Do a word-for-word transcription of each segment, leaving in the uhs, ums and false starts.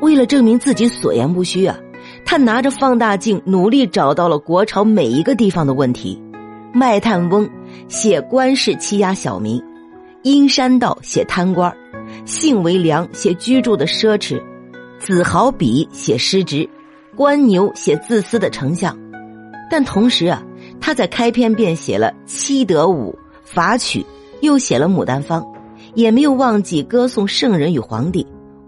为了证明自己所言不虚啊，他拿着放大镜努力找到了国朝每一个地方的问题。卖炭翁写官氏欺压小民，阴山道写贪官，信为良写居住的奢侈，子豪笔写失职，官牛写自私的丞相。但同时啊，他在开篇便写了七德舞法曲，又写了牡丹坊，也没有忘记歌颂圣人与皇帝。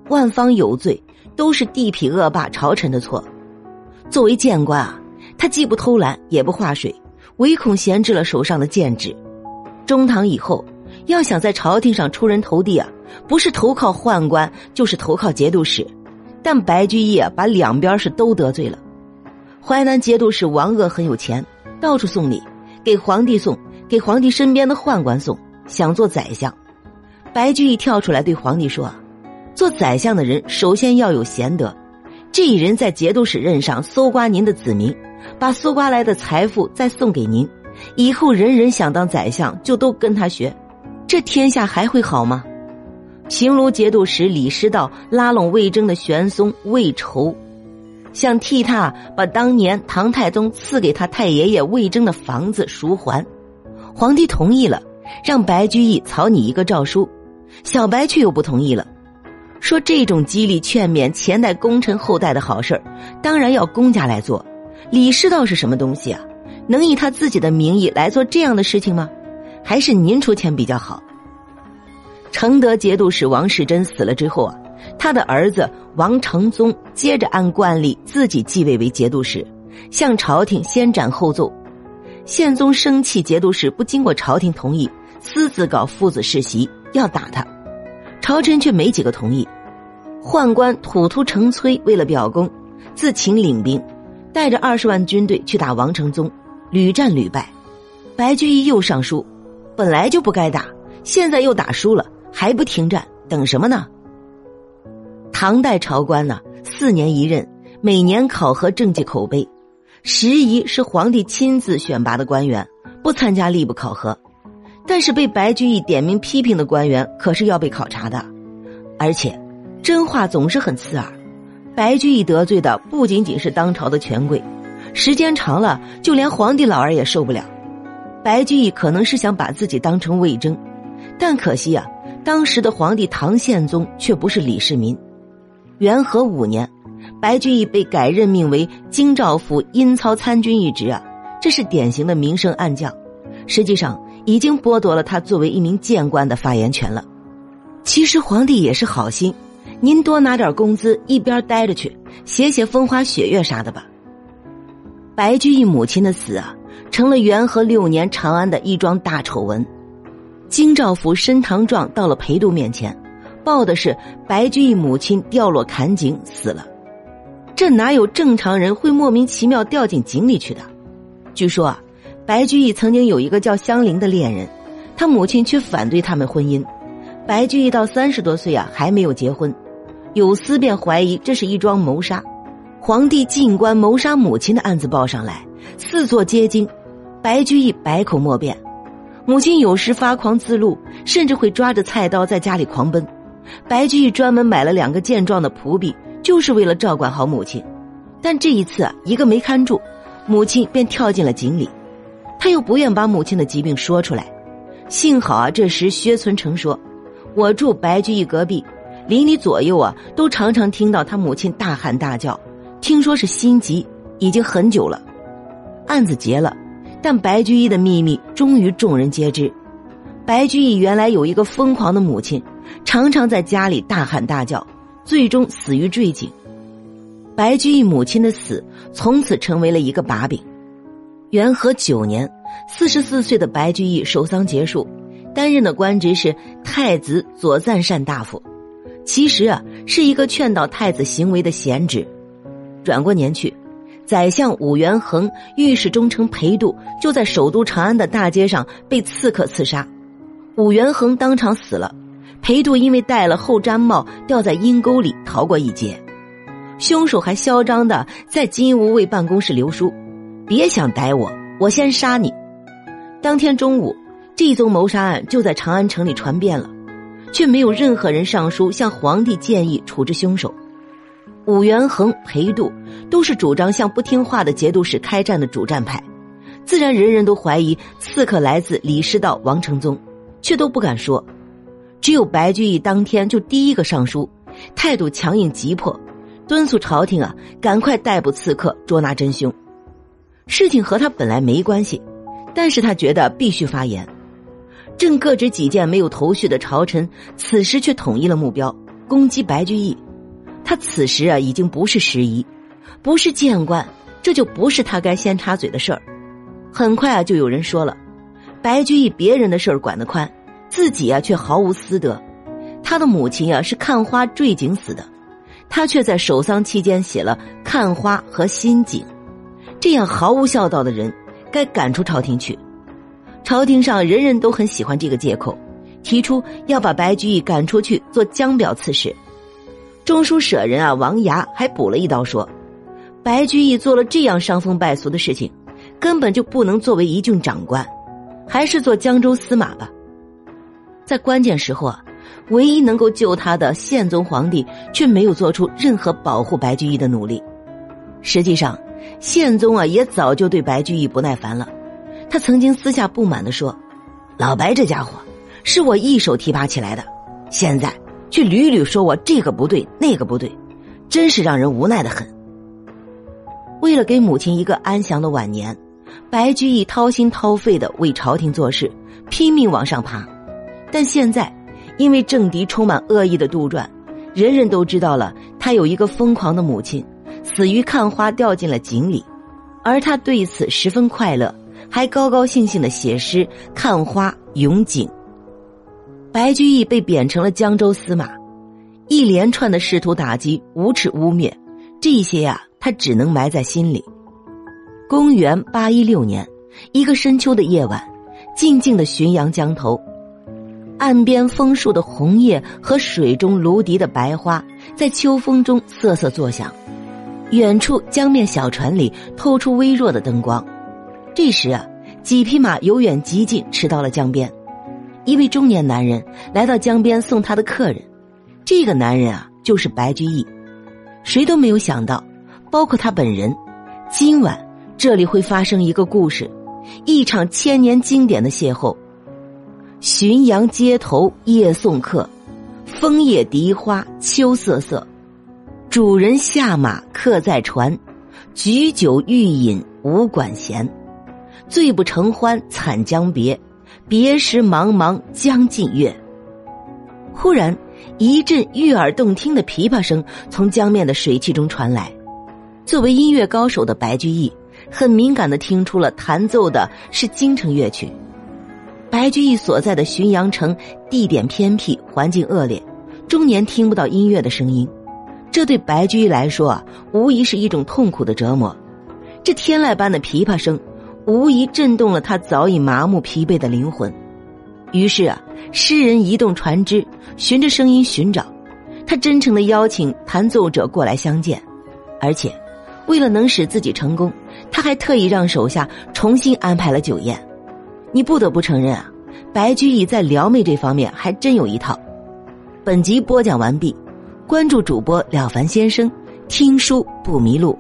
万方有罪，都是地痞恶霸朝臣的错。作为谏官啊，他既不偷懒也不划水，唯恐闲置了手上的剑指。中唐以后，要想在朝廷上出人头地啊，不是投靠宦官，就是投靠节度使。但白居易啊，把两边是都得罪了。淮南节度使王鄂很有钱，到处送礼，给皇帝送，给皇帝身边的宦官送，想做宰相。白居易跳出来对皇帝说啊，做宰相的人首先要有贤德，这一人在节度使任上搜刮您的子民，把搜刮来的财富再送给您，以后人人想当宰相就都跟他学，这天下还会好吗？平卢节度使李师道拉拢魏征的玄松魏畴，想替他把当年唐太宗赐给他太爷爷魏征的房子赎还。皇帝同意了，让白居易草拟一个诏书，小白却又不同意了，说这种激励劝勉前代功臣后代的好事儿，当然要公家来做。李师道是什么东西啊？能以他自己的名义来做这样的事情吗？还是您出钱比较好。承德节度使王士贞死了之后啊，他的儿子王承宗接着按惯例自己继位为节度使，向朝廷先斩后奏。宪宗生气节度使不经过朝廷同意，私自搞父子世袭，要打他。朝臣却没几个同意，宦官土突成崔为了表功，自请领兵，带着二十万军队去打王承宗，屡战屡败。白居易又上书，本来就不该打，现在又打输了，还不停战，等什么呢？唐代朝官呢、啊，四年一任，每年考核政绩口碑，拾遗是皇帝亲自选拔的官员，不参加吏部考核。但是被白居易点名批评的官员可是要被考察的，而且真话总是很刺耳。白居易得罪的不仅仅是当朝的权贵，时间长了就连皇帝老儿也受不了。白居易可能是想把自己当成魏征，但可惜啊，当时的皇帝唐宪宗却不是李世民。元和五年，白居易被改任命为京兆府阴操参军一职啊，这是典型的明升暗降，实际上已经剥夺了他作为一名谏官的发言权了。其实皇帝也是好心，您多拿点工资，一边待着去，写写风花雪月啥的吧。白居易母亲的死啊，成了元和六年长安的一桩大丑闻。京兆府申堂状到了裴度面前，报的是白居易母亲掉落坎井死了。这哪有正常人会莫名其妙掉进井里去的？据说啊，白居易曾经有一个叫香菱的恋人，他母亲却反对他们婚姻。白居易到三十多岁啊，还没有结婚，有司便怀疑这是一桩谋杀。皇帝进官谋杀母亲的案子报上来，四座皆惊，白居易百口莫辩。母亲有时发狂自露，甚至会抓着菜刀在家里狂奔。白居易专门买了两个健壮的仆婢，就是为了照管好母亲。但这一次啊，一个没看住，母亲便跳进了井里。他又不愿把母亲的疾病说出来，幸好啊，这时薛存成说，我住白居易隔壁，邻里左右啊都常常听到他母亲大喊大叫，听说是心急，已经很久了。案子结了，但白居易的秘密终于众人皆知。白居易原来有一个疯狂的母亲，常常在家里大喊大叫，最终死于坠井。白居易母亲的死从此成为了一个把柄。元和九年，四十四岁的白居易守丧结束，担任的官职是太子左赞善大夫，其实啊是一个劝导太子行为的闲职。转过年去，宰相武元衡、御史中丞裴度就在首都长安的大街上被刺客刺杀，武元衡当场死了，裴度因为戴了后毡帽掉在阴沟里逃过一劫。凶手还嚣张的在金吾卫办公室留书，别想逮我，我先杀你。当天中午，这宗谋杀案就在长安城里传遍了，却没有任何人上书向皇帝建议处置凶手。武元衡、裴度都是主张向不听话的节度使开战的主战派，自然人人都怀疑刺客来自李师道王承宗，却都不敢说。只有白居易当天就第一个上书，态度强硬急迫，敦促朝廷啊赶快逮捕刺客，捉拿真凶。事情和他本来没关系，但是他觉得必须发言。正各执己见没有头绪的朝臣此时却统一了目标，攻击白居易。他此时啊已经不是时宜，不是谏官，这就不是他该先插嘴的事儿。很快啊就有人说了，白居易别人的事儿管得宽，自己啊却毫无私德。他的母亲啊是看花坠井死的，他却在守丧期间写了看花和心井。这样毫无孝道的人该赶出朝廷去。朝廷上人人都很喜欢这个借口，提出要把白居易赶出去做江表刺史。中书舍人啊王涯还补了一刀说，白居易做了这样伤风败俗的事情，根本就不能作为一郡长官，还是做江州司马吧。在关键时候啊，唯一能够救他的宪宗皇帝却没有做出任何保护白居易的努力。实际上宪宗啊也早就对白居易不耐烦了，他曾经私下不满地说，老白这家伙是我一手提拔起来的，现在却屡屡说我这个不对那个不对，真是让人无奈的很。为了给母亲一个安详的晚年，白居易掏心掏肺地为朝廷做事，拼命往上爬。但现在因为政敌充满恶意的杜撰，人人都知道了他有一个疯狂的母亲死于看花掉进了井里，而他对此十分快乐，还高高兴兴地写诗看花咏井。白居易被贬成了江州司马，一连串的试图打击、无耻污蔑，这些呀、啊，他只能埋在心里。公元八一六年，一个深秋的夜晚，静静的浔阳江头，岸边枫树的红叶和水中芦荻的白花在秋风中瑟瑟作响，远处江面小船里透出微弱的灯光。这时啊，几匹马由远及近驰到了江边。一位中年男人来到江边送他的客人，这个男人啊就是白居易。谁都没有想到，包括他本人，今晚这里会发生一个故事，一场千年经典的邂逅。浔阳街头夜送客，枫叶荻花秋瑟瑟，主人下马客在船，举酒欲饮无管弦，醉不成欢惨将别，别时茫茫江浸月。忽然一阵悦耳动听的琵琶声从江面的水汽中传来，作为音乐高手的白居易很敏感地听出了弹奏的是京城乐曲。白居易所在的浔阳城地点偏僻，环境恶劣，终年听不到音乐的声音，这对白居易来说啊，无疑是一种痛苦的折磨。这天籁般的琵琶声无疑震动了他早已麻木疲惫的灵魂。于是啊，诗人移动船只，循着声音寻找，他真诚地邀请弹奏者过来相见，而且为了能使自己成功，他还特意让手下重新安排了酒宴。你不得不承认啊，白居易在撩妹这方面还真有一套。本集播讲完毕，关注主播了凡先生，听书不迷路。